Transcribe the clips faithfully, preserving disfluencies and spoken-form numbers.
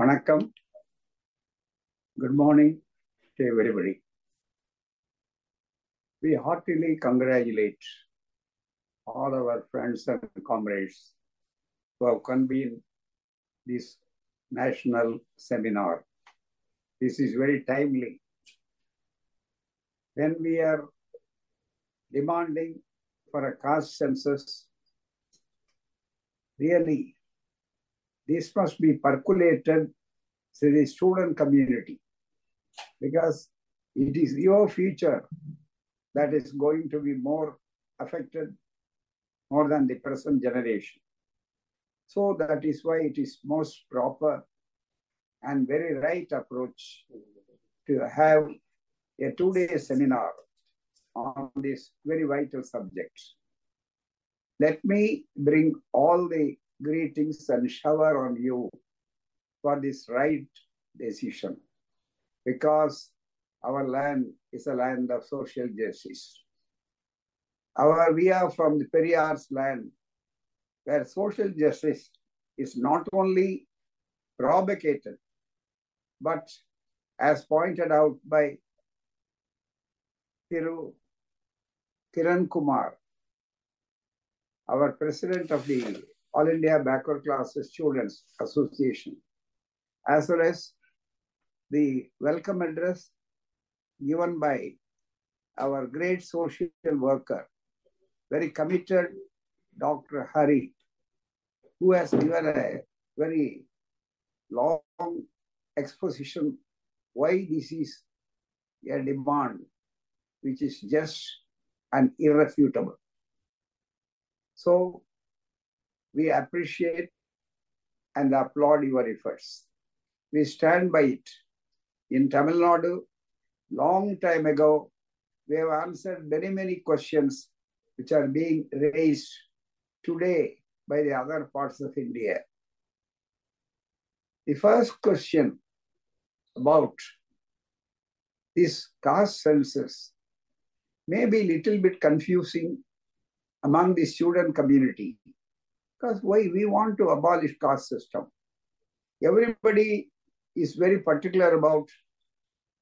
வணக்கம். Good morning to everybody. We heartily congratulate all our friends and comrades who have convened this national seminar. This is very timely. When we are demanding for a caste census, really this must be percolated to the student community, because it is your future that is going to be more affected more than the present generation. So that is why it is most proper and very right approach to have a two-day seminar on this very vital subject. Let me bring all the greetings and shower on you for this right decision, because our land is a land of social justice. Our we are from the Periyar's land, where social justice is not only propagated, but as pointed out by Thiru Kiran Kumar, our president of the All India Backward Classes Students Association, as well as the welcome address given by our great social worker, very committed Doctor Hari, who has given a very long exposition why this is a demand which is just and irrefutable. So, we appreciate and applaud your efforts. We stand by it. In Tamil Nadu, long time ago, we have answered very many questions which are being raised today by the other parts of India. The first question about this caste census may be a little bit confusing among the student community. Because why we want to abolish caste system. Everybody is very particular about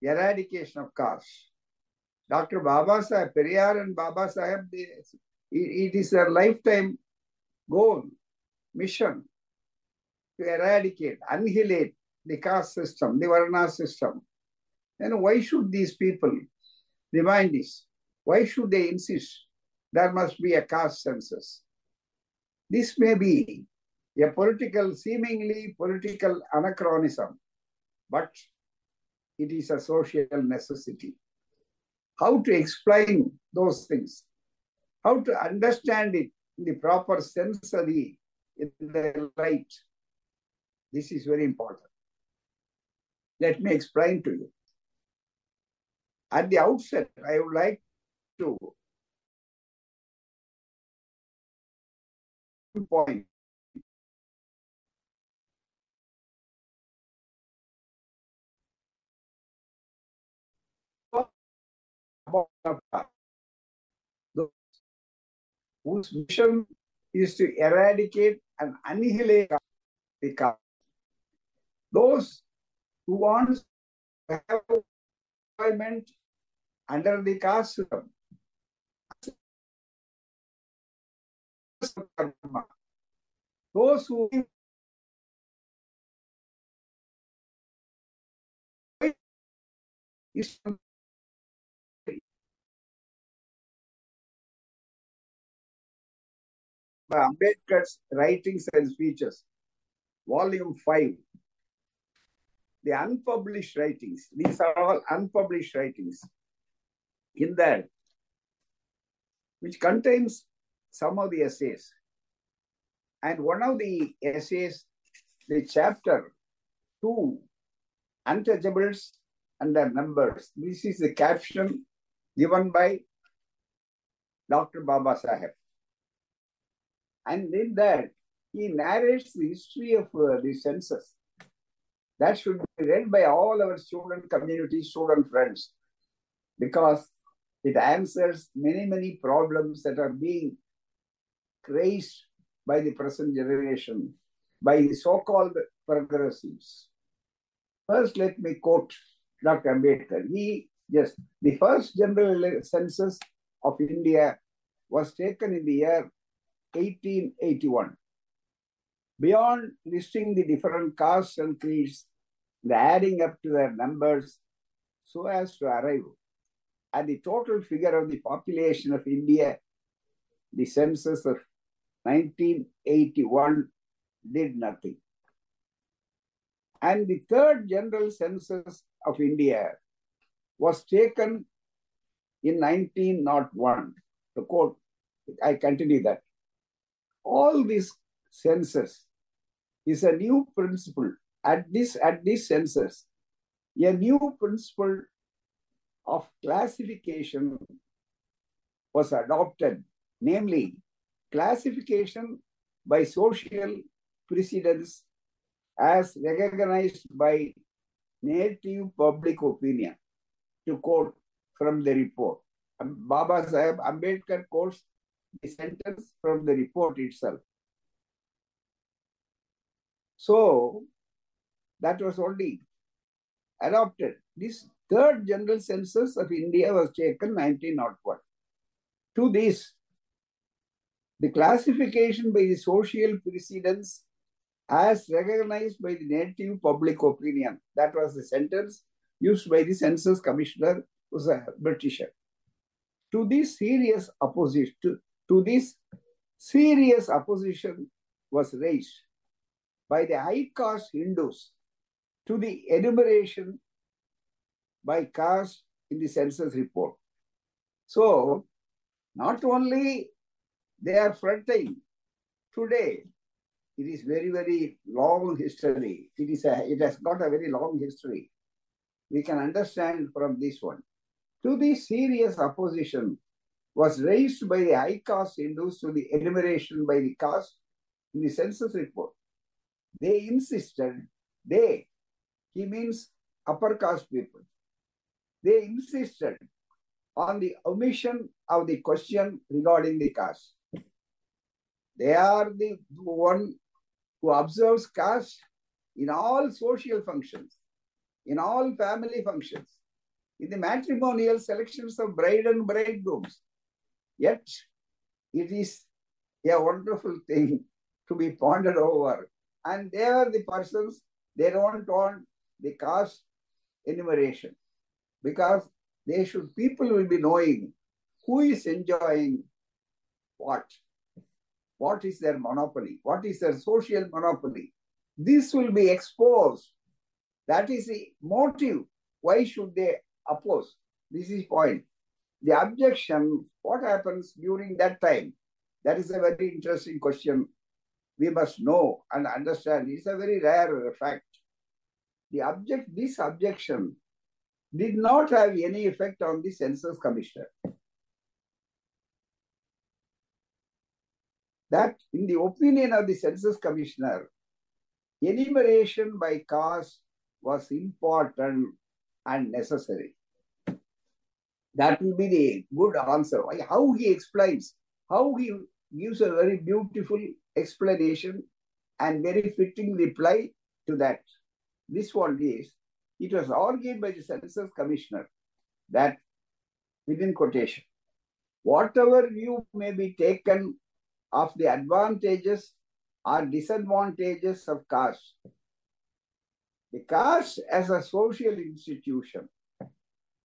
eradication of caste. Doctor Baba Saheb, Periyar and Baba Saheb, they, it is their lifetime goal, mission to eradicate, annihilate the caste system, the Varna system. Then why should these people remind this? Why should they insist there must be a caste census? This may be a political, seemingly political anachronism, but it is a social necessity. How to explain those things? How to understand it in the proper sense of the, in the light? This is very important. Let me explain to you. At the outset, I would like to point whose mission is to eradicate and annihilate the caste. Those who want to have employment under the caste system, those who is by Ambedkar's writings and speeches, volume five, the unpublished writings. These are all unpublished writings in that, which contains some of the essays. And one of the essays, the chapter two, Untouchables and Their Numbers. This is the caption given by Doctor Baba Saheb. And in that, he narrates the history of uh, the census. That should be read by all our student community, student friends, because it answers many, many problems that are being raised by the present generation, by the so-called progressives. First, let me quote Doctor Ambedkar. He just, the first general census of India was taken in the year eighteen eighty-one. Beyond listing the different castes and creeds, the adding up to their numbers so as to arrive at the total figure of the population of India, the census of nineteen eighty-one did nothing. And the third general census of India was taken in nineteen oh one. To quote, I continue that. All these census is a new principle. At this, at this census, a new principle of classification was adopted, namely classification by social precedence as recognized by native public opinion, to quote from the report. Baba Saheb Ambedkar quotes the sentence from the report itself. So that was only adopted. This third general census of India was taken nineteen oh one. To this, the classification by the social precedence as recognized by the native public opinion, that was the sentence used by the census commissioner, who was a Britisher. To this serious opposition, to, to this serious opposition was raised by the high caste Hindus to the enumeration by caste in the census report. So, not only they are fronting today, it is very, very long history. It is a, it has got a very long history. We can understand from this one. To the serious opposition was raised by the high caste Hindus to the enumeration by the caste in the census report. They insisted, they, he means upper caste people, they insisted on the omission of the question regarding the caste. They are the one who observes caste in all social functions, in all family functions, in the matrimonial selections of bride and bridegrooms. Yet, it is a wonderful thing to be pondered over. And they are the persons, they don't want the caste enumeration, because they should, people will be knowing who is enjoying what. What is their monopoly? What is their social monopoly? This will be exposed. That is the motive. Why should they oppose? This is the point. The objection, what happens during that time? That is a very interesting question. We must know and understand. It's a very rare fact. The object, this objection did not have any effect on the census commissioner. That, in the opinion of the census commissioner, enumeration by caste was important and necessary. That will be the good answer. How he explains, how he gives a very beautiful explanation and very fitting reply to that. This one is, it was argued by the census commissioner that, within quotation, whatever view may be taken of the advantages or disadvantages of caste, the caste as a social institution,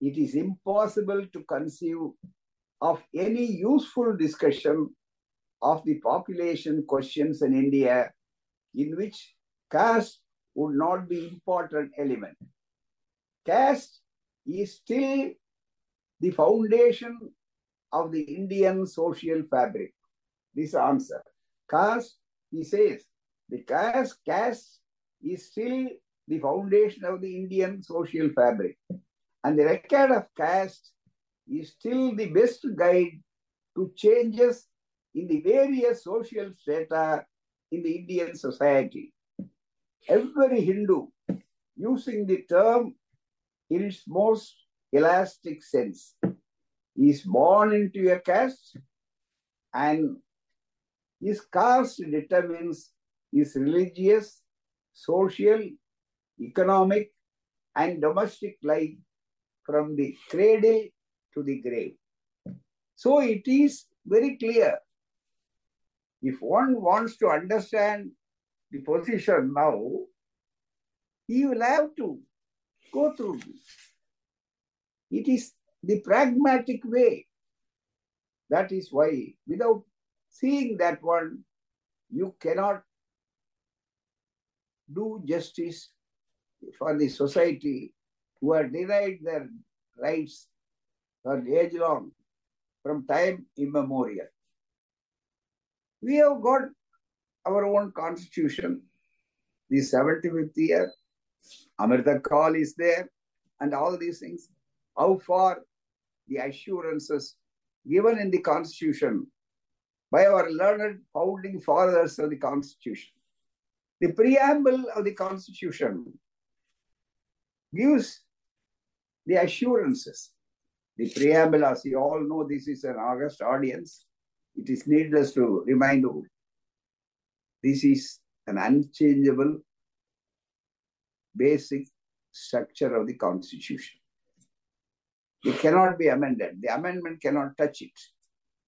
it is impossible to conceive of any useful discussion of the population questions in India in which caste would not be an important element. Caste is still the foundation of the Indian social fabric. This answer. Caste, he says, the caste, caste is still the foundation of the Indian social fabric. And the record of caste is still the best guide to changes in the various social strata in the Indian society. Every Hindu, using the term in its most elastic sense, is born into a caste, and his caste determines his religious, social, economic, and domestic life from the cradle to the grave. So it is very clear. If one wants to understand the position now, he will have to go through this. It is the pragmatic way. That is why, without seeing that one, you cannot do justice for the society who are denied their rights for age long from time immemorial. We have got our own constitution, the seventy-fifth year, Amrita Kaal is there, and all these things. How far the assurances given in the constitution by our learned founding fathers of the constitution. The preamble of the constitution gives the assurances. The preamble, as you all know, this is an august audience. It is needless to remind you, this is an unchangeable basic structure of the constitution. It cannot be amended. The amendment cannot touch it.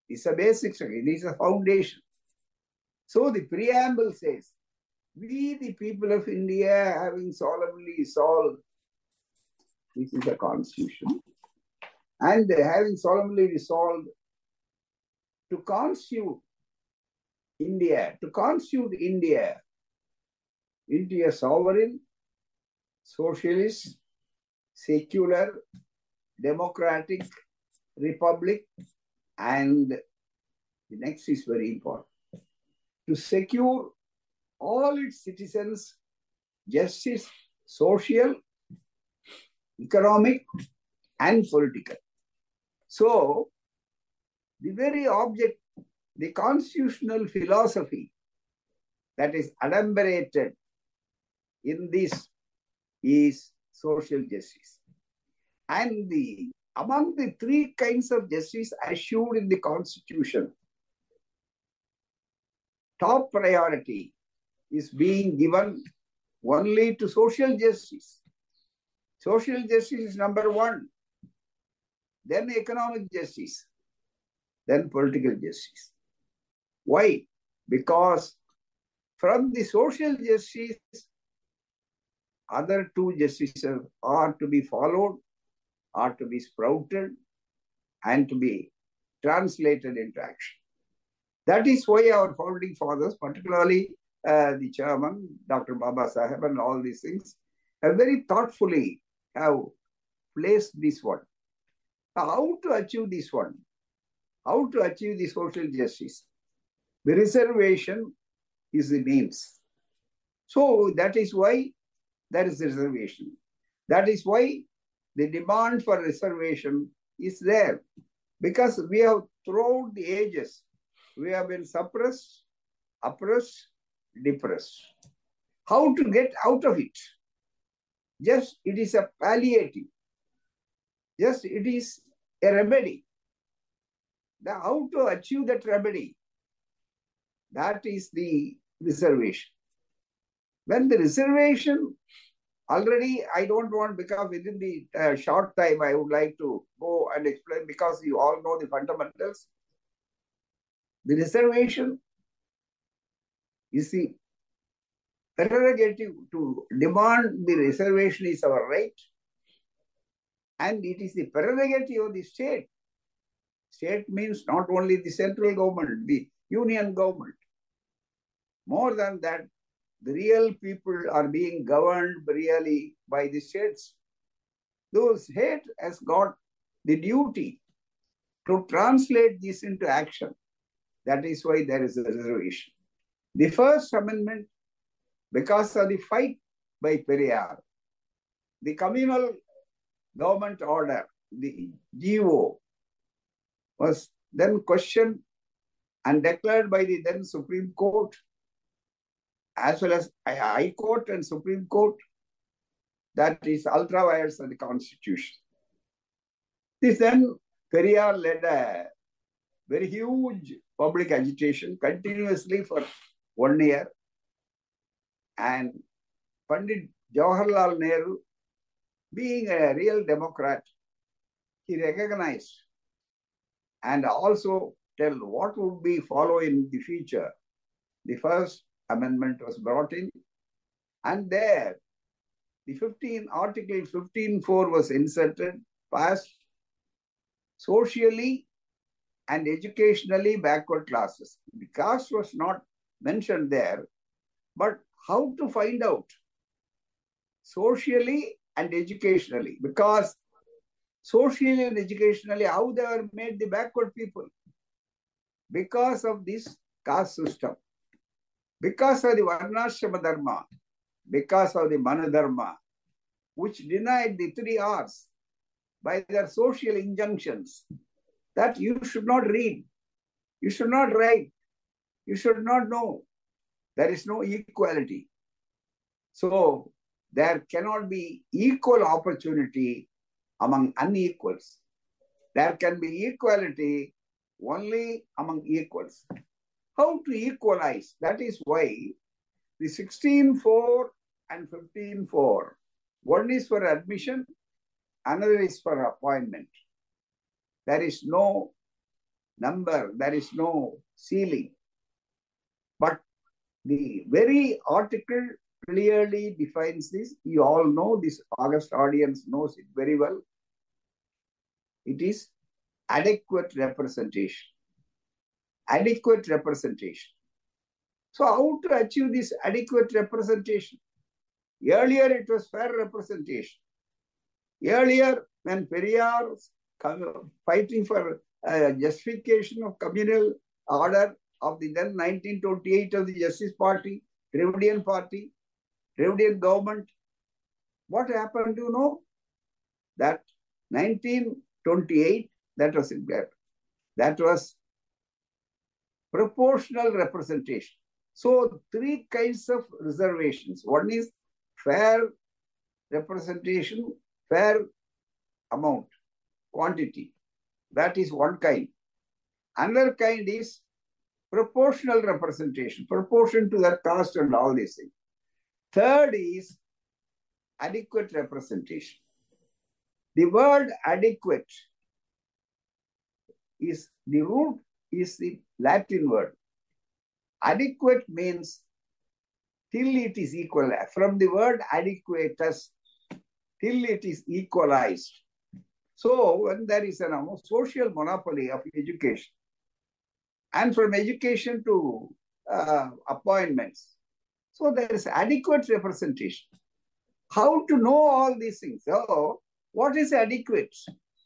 It's a basic structure. It is a foundation. So the preamble says, we the people of India, having solemnly resolved, this is a constitution, and having solemnly resolved to constitute India, to constitute India into a sovereign, socialist, secular, democratic republic, and the next is very important, to secure all its citizens justice, social, economic, and political. So, the very object, the constitutional philosophy that is adumbrated in this is social justice. And the among the three kinds of justice assured in the constitution, top priority is being given only to social justice. Social justice is number one, then economic justice, then political justice. Why? Because from the social justice, other two justices are to be followed, are to be sprouted, and to be translated into action. That is why our founding fathers, particularly uh, the chairman, Doctor Baba Saheb, and all these things, have very thoughtfully have placed this one. Now, how to achieve this one? How to achieve the social justice? The reservation is the means. So that is why there is reservation. That is why the demand for reservation is there. Because we have, throughout the ages, we have been suppressed, oppressed, depressed. How to get out of it? Just it is a palliative. Just it is a remedy. Now, how to achieve that remedy? That is the reservation. When the reservation, already I don't want, because within the uh, short time I would like to go and explain, because you all know the fundamentals. The reservation is the prerogative to demand the reservation is our right, and it is the prerogative of the state. State means not only the central government, the union government. More than that, the real people are being governed really by the states. Those state has got the duty to translate this into action. That is why there is a reservation. The First Amendment, because of the fight by Periyar, the communal government order, the G O, was then questioned and declared by the then Supreme Court, as well as High Court and Supreme Court, that is ultra-virus of the Constitution. This then, Periyar led a very huge public agitation continuously for one year. And Pandit Jawaharlal Nehru being a real Democrat, he recognized and also tell what would be follow in the future. The First Amendment was brought in, and there the fifteen, Article fifteen point four was inserted, passed socially and educationally backward classes. The caste was not mentioned there, but how to find out socially and educationally, because socially and educationally, how they were made the backward people because of this caste system, because of the Varnashrama Dharma, because of the Manadharma, which denied the three R's by their social injunctions that you should not read, you should not write, you should not know. There is no equality. So there cannot be equal opportunity among unequals. There can be equality only among equals. How to equalize? That is why the sixteen point four and fifteen point four, one is for admission, another is for appointment. There is no number, there is no ceiling. But the very article clearly defines this. You all know this, August audience knows it very well. It is adequate representation. Adequate representation. So how to achieve this adequate representation? Earlier it was fair representation. Earlier when Periyar fighting for uh, justification of communal order of the then nineteen twenty-eight of the Justice Party, Dravidian Party, Dravidian government, what happened, you know? That nineteen twenty-eight, that was in there. That was proportional representation. So three kinds of reservations. One is fair representation, fair amount, quantity. That is one kind. Another kind is proportional representation, proportion to that caste and all these things. Third is adequate representation. The word adequate is the root is the Latin word. Adequate means till it is equalized. From the word adequatus, till it is equalized. So when there is an almost social monopoly of education, and from education to uh, appointments, so there is adequate representation. How to know all these things? So what is adequate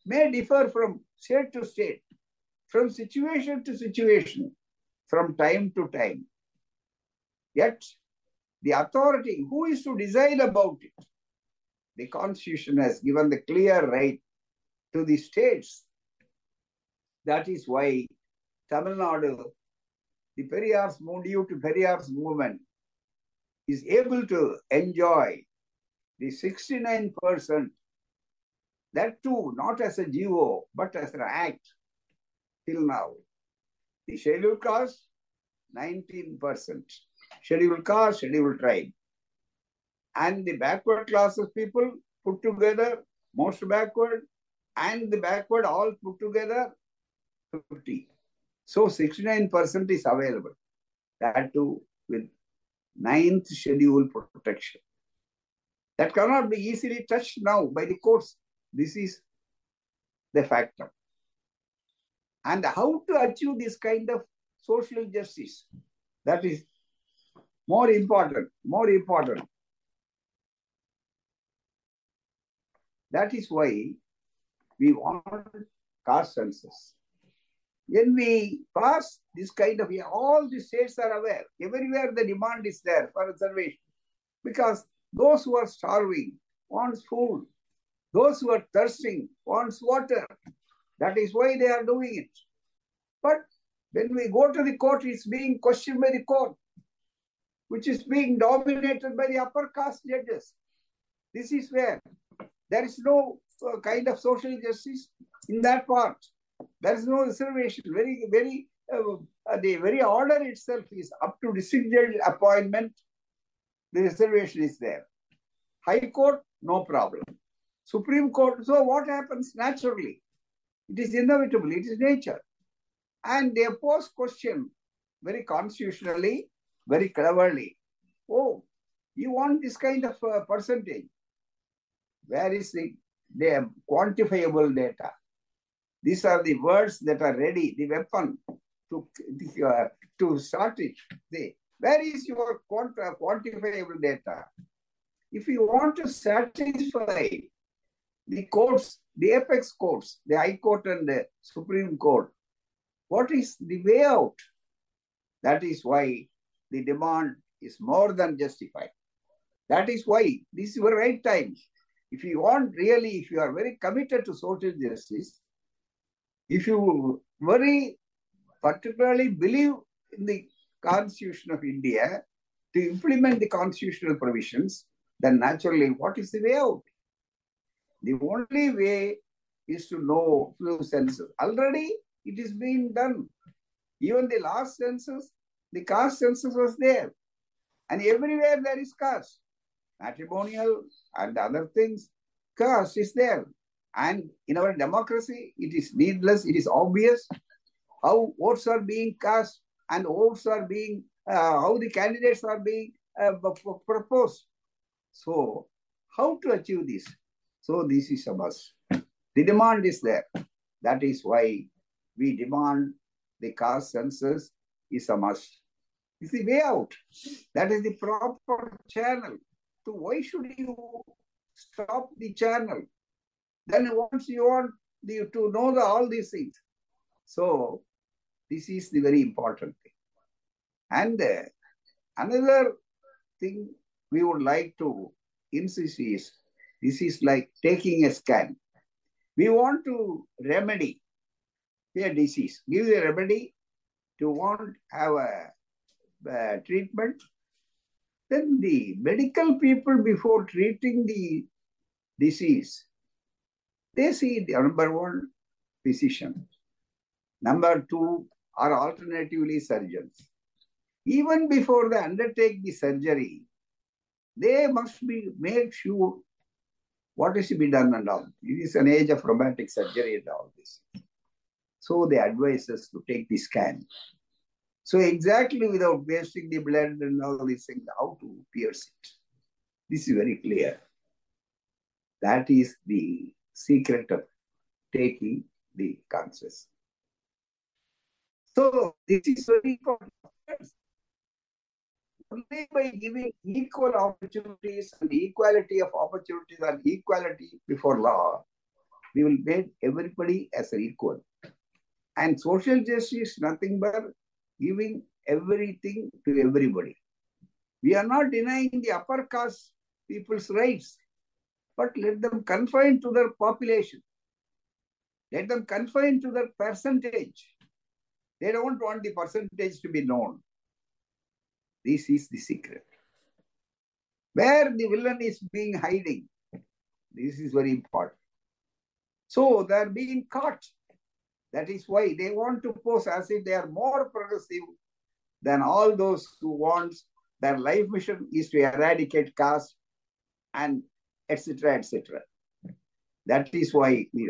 may differ from state to state, from situation to situation, from time to time. Yet the authority, who is to decide about it? The Constitution has given the clear right to the states. That is why Tamil Nadu, the Periyar's movement, due to Periyar's movement, is able to enjoy the sixty-nine percent, that too, not as a G O, but as an act till now. The scheduled caste, nineteen percent. Scheduled caste, scheduled tribe. And the backward classes people put together, most backward, and the backward all put together, fifty. So sixty-nine percent is available. That too with ninth schedule protection. That cannot be easily touched now by the courts. This is the factor. And how to achieve this kind of social justice? That is more important, more important. That is why we want caste census. When we pass this kind of, all the states are aware. Everywhere the demand is there for reservation. Because those who are starving want food. Those who are thirsting want water. That is why they are doing it. But when we go to the court, it's being questioned by the court, which is being dominated by the upper caste judges. This is where there is no uh, kind of social justice in that part. There is no reservation. Very, very, uh, the very order itself is up to district judge appointment. The reservation is there. High court, no problem. Supreme Court. So what happens naturally? It is inevitable. It is nature. And they pose question very constitutionally, very cleverly. Oh, you want this kind of uh, percentage? Where is the, the quantifiable data? These are the words that are ready, the weapon to, uh, to start it. The, where is your quantifiable data? If you want to satisfy the courts, the apex courts, the High Court and the Supreme Court, what is the way out? That is why the demand is more than justified. That is why this is the right time. If you want really, if you are very committed to social justice, if you very particularly believe in the Constitution of India, to implement the constitutional provisions, then naturally what is the way out? The only way is to know through census. Already it is being done. Even the last census, the caste census was there. And everywhere there is caste. Matrimonial and other things, caste is there. And in our democracy, it is needless, it is obvious how votes are being cast and votes are being, uh, how the candidates are being uh, proposed. So, how to achieve this? So, this is a must. The demand is there. That is why we demand the caste census is a must. It's the way out. That is the proper channel. So why should you stop the channel? Then once you want the, to know the, all these things. So this is the very important thing. And uh, another thing we would like to insist is, this is like taking a scan. We want to remedy a disease, give the remedy to want have a, a treatment. Then the medical people, before treating the disease, they see the number one, physician. Number two, are alternatively surgeons. Even before they undertake the surgery, they must be make sure what is to be done and all. It is an age of robotic surgery and all this. So they advise us to take the scan. So exactly without wasting the blood and all these things, how to pierce it. This is very clear. That is the secret of taking the conscious. So this is very important. Only by giving equal opportunities and equality of opportunities and equality before law, we will make everybody as an equal. And social justice is nothing but giving everything to everybody. We are not denying the upper caste people's rights, but let them confine to their population. Let them confine to their percentage. They don't want the percentage to be known. This is the secret. Where the villain is being hiding, this is very important. So they are being caught. That is why they want to pose as if they are more progressive than all those who want their life mission is to eradicate caste and et cetera et cetera. That is why we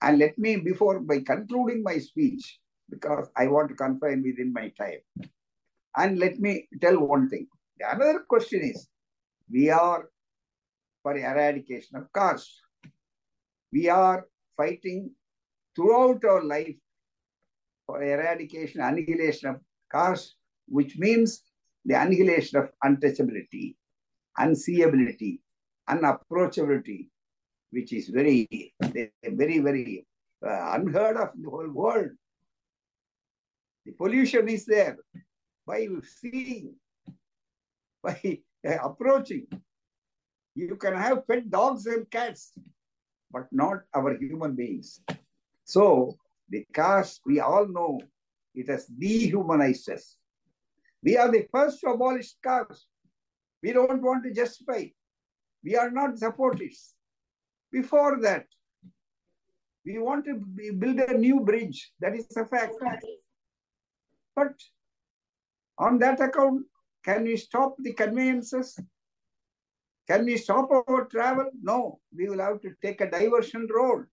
and let me before by concluding my speech, because I want to confine within my time. And let me tell one thing. The another question is, we are for eradication of caste. We are fighting throughout our life for eradication, annihilation of caste, which means the annihilation of untouchability, unseeability, unapproachability, which is very, very, very uh, unheard of in the whole world. The pollution is there by seeing, by uh, approaching. You can have pet dogs and cats, but not our human beings. So, the caste, we all know, it has dehumanized us. We are the first to abolish caste. We don't want to justify. We are not supporters. Before that, we want to build a new bridge. That is a fact. But on that account, can we stop the conveyances? Can we stop our travel? No. We will have to take a diversion road.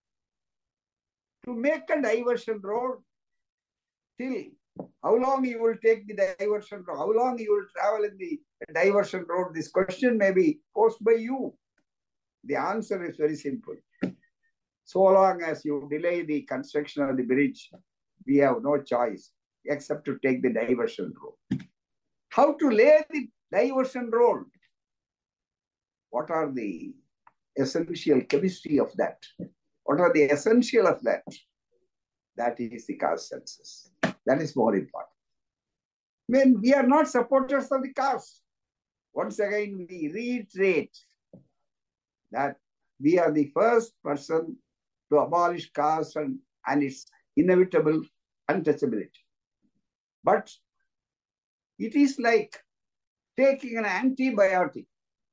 To make a diversion road, till how long you will take the diversion road? How long you will travel in the diversion road? This question may be posed by you. The answer is very simple. So long as you delay the construction of the bridge, we have no choice except to take the diversion road. How to lay the diversion road? What are the essential chemistry of that? What are the essential of that? That is the caste census. That is more important. When we are not supporters of the caste, once again we reiterate that we are the first person to abolish caste and, and its inevitable untouchability. But it is like taking an antibiotic.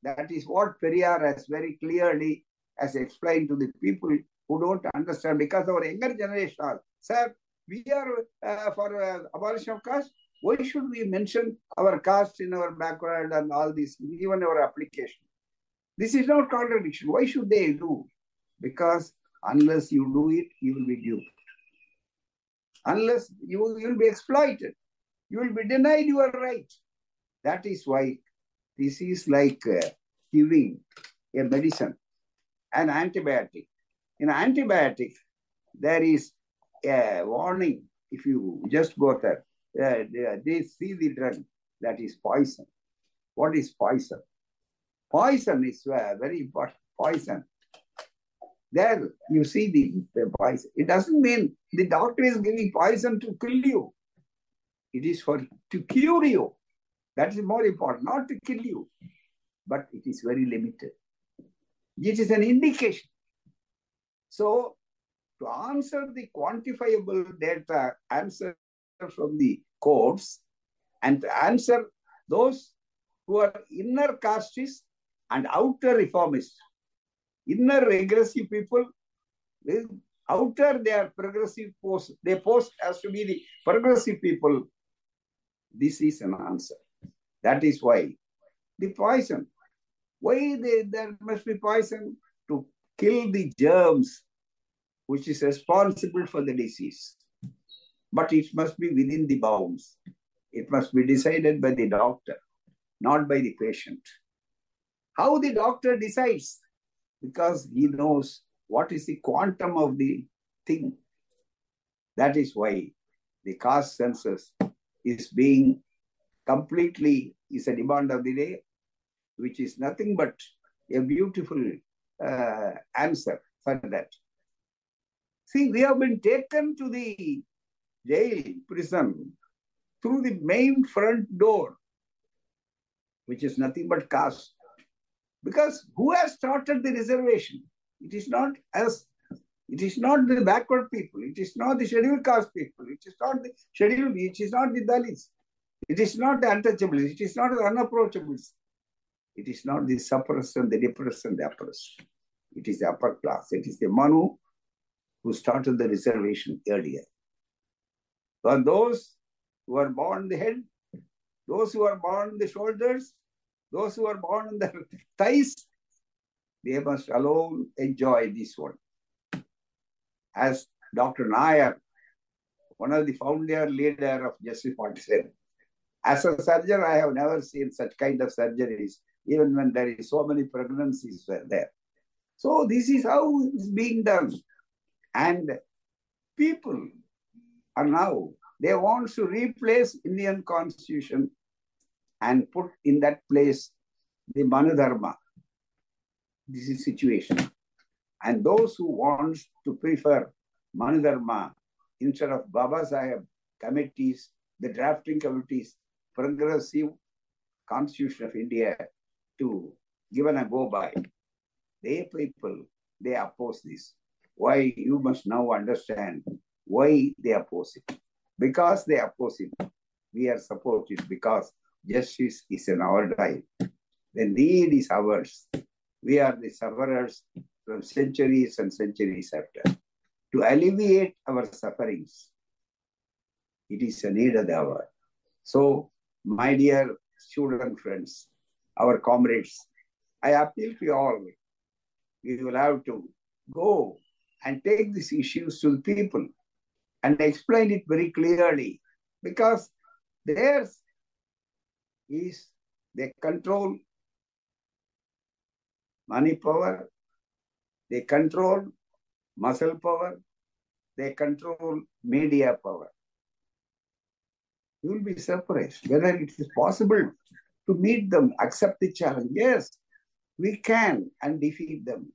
That is what Periyar has very clearly has explained to the people who don't understand, because our younger generation are, sir, we are uh, for uh, abolition of caste. Why should we mention our caste in our backward and all this, even our application? This is not contradiction. Why should they do? Because unless you do it, you will be duped. Unless you, you will be exploited. You will be denied your right. That is why this is like uh, giving a medicine, an antibiotic. In antibiotic, there is a warning. If you just go there, uh, they see the drug. That is poison. What is poison? Poison is uh, very important. Poison. There you see the, the poison. It doesn't mean the doctor is giving poison to kill you. It is for to cure you. That is more important, not to kill you. But it is very limited. It is an indication. So to answer the quantifiable data, answer from the courts, and to answer those who are inner castes and outer reformists. Inner regressive people, with outer they are progressive post. They post as to be the progressive people. This is an answer. That is why the poison. Why they, there must be poison? To kill the germs which is responsible for the disease. But it must be within the bounds. It must be decided by the doctor, not by the patient. How the doctor decides? Because he knows what is the quantum of the thing. That is why the caste census is being completely, is a demand of the day, which is nothing but a beautiful uh, answer for that. See, we have been taken to the jail, prison, through the main front door, which is nothing but caste. Because who has started the reservation? It is not us. It is not the backward people. It is not the scheduled caste people. It is not the scheduled. It is not the Dalits. It is not the untouchables. It is not the unapproachables. It is not the suppressed and the depressed and the oppressed. It is the upper class. It is the Manu who started the reservation earlier. For those who are born the head, those who are born the shoulders, those who are born on the thighs, they must alone enjoy this one. As Doctor Nair, one of the founder leader of Justice Party, said, as a surgeon, I have never seen such kind of surgeries, even when there is so many pregnancies were there. So this is how it's being done. And people are now, they want to replace Indian constitution and put in that place the Manudharma. This is situation. And those who want to prefer Manudharma instead of Baba Saheb committees, the drafting committees, progressive constitution of India to given a go by, they people, they oppose this. Why you must now understand why they oppose it. Because they oppose it, we are supported because justice is in our life. The need is ours. We are the sufferers from centuries and centuries after. To alleviate our sufferings, it is a need of the hour. So, my dear student friends, our comrades, I appeal to you all, you will have to go and take these issues to the people and explain it very clearly, because theirs is they control money power, they control muscle power, they control media power. You will be surprised whether it is possible to meet them, accept the challenge. Yes, we can, and defeat them.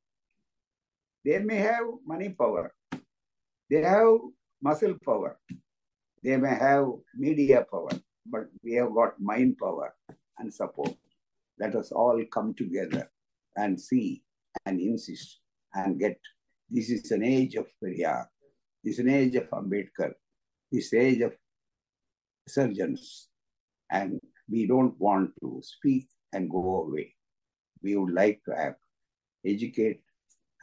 They may have money power, they have muscle power, they may have media power, but we have got mind power and support. Let us all come together and see and insist and get. This is an age of Periyar, this is an age of Ambedkar, this age of surgeons, and we don't want to speak and go away. We would like to have educate,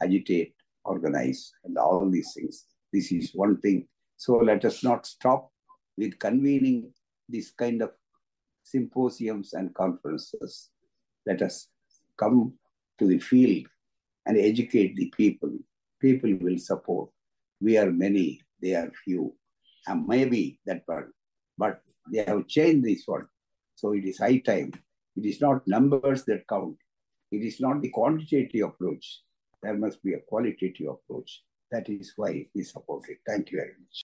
agitate, organize, and all these things. This is one thing. So let us not stop with convening this kind of symposiums and conferences. Let us come to the field and educate the people. People will support. We are many, they are few. And maybe that one, but they have changed this one. So it is high time. It is not numbers that count. It is not the quantitative approach. There must be a qualitative approach. That is why we support it. Thank you very much.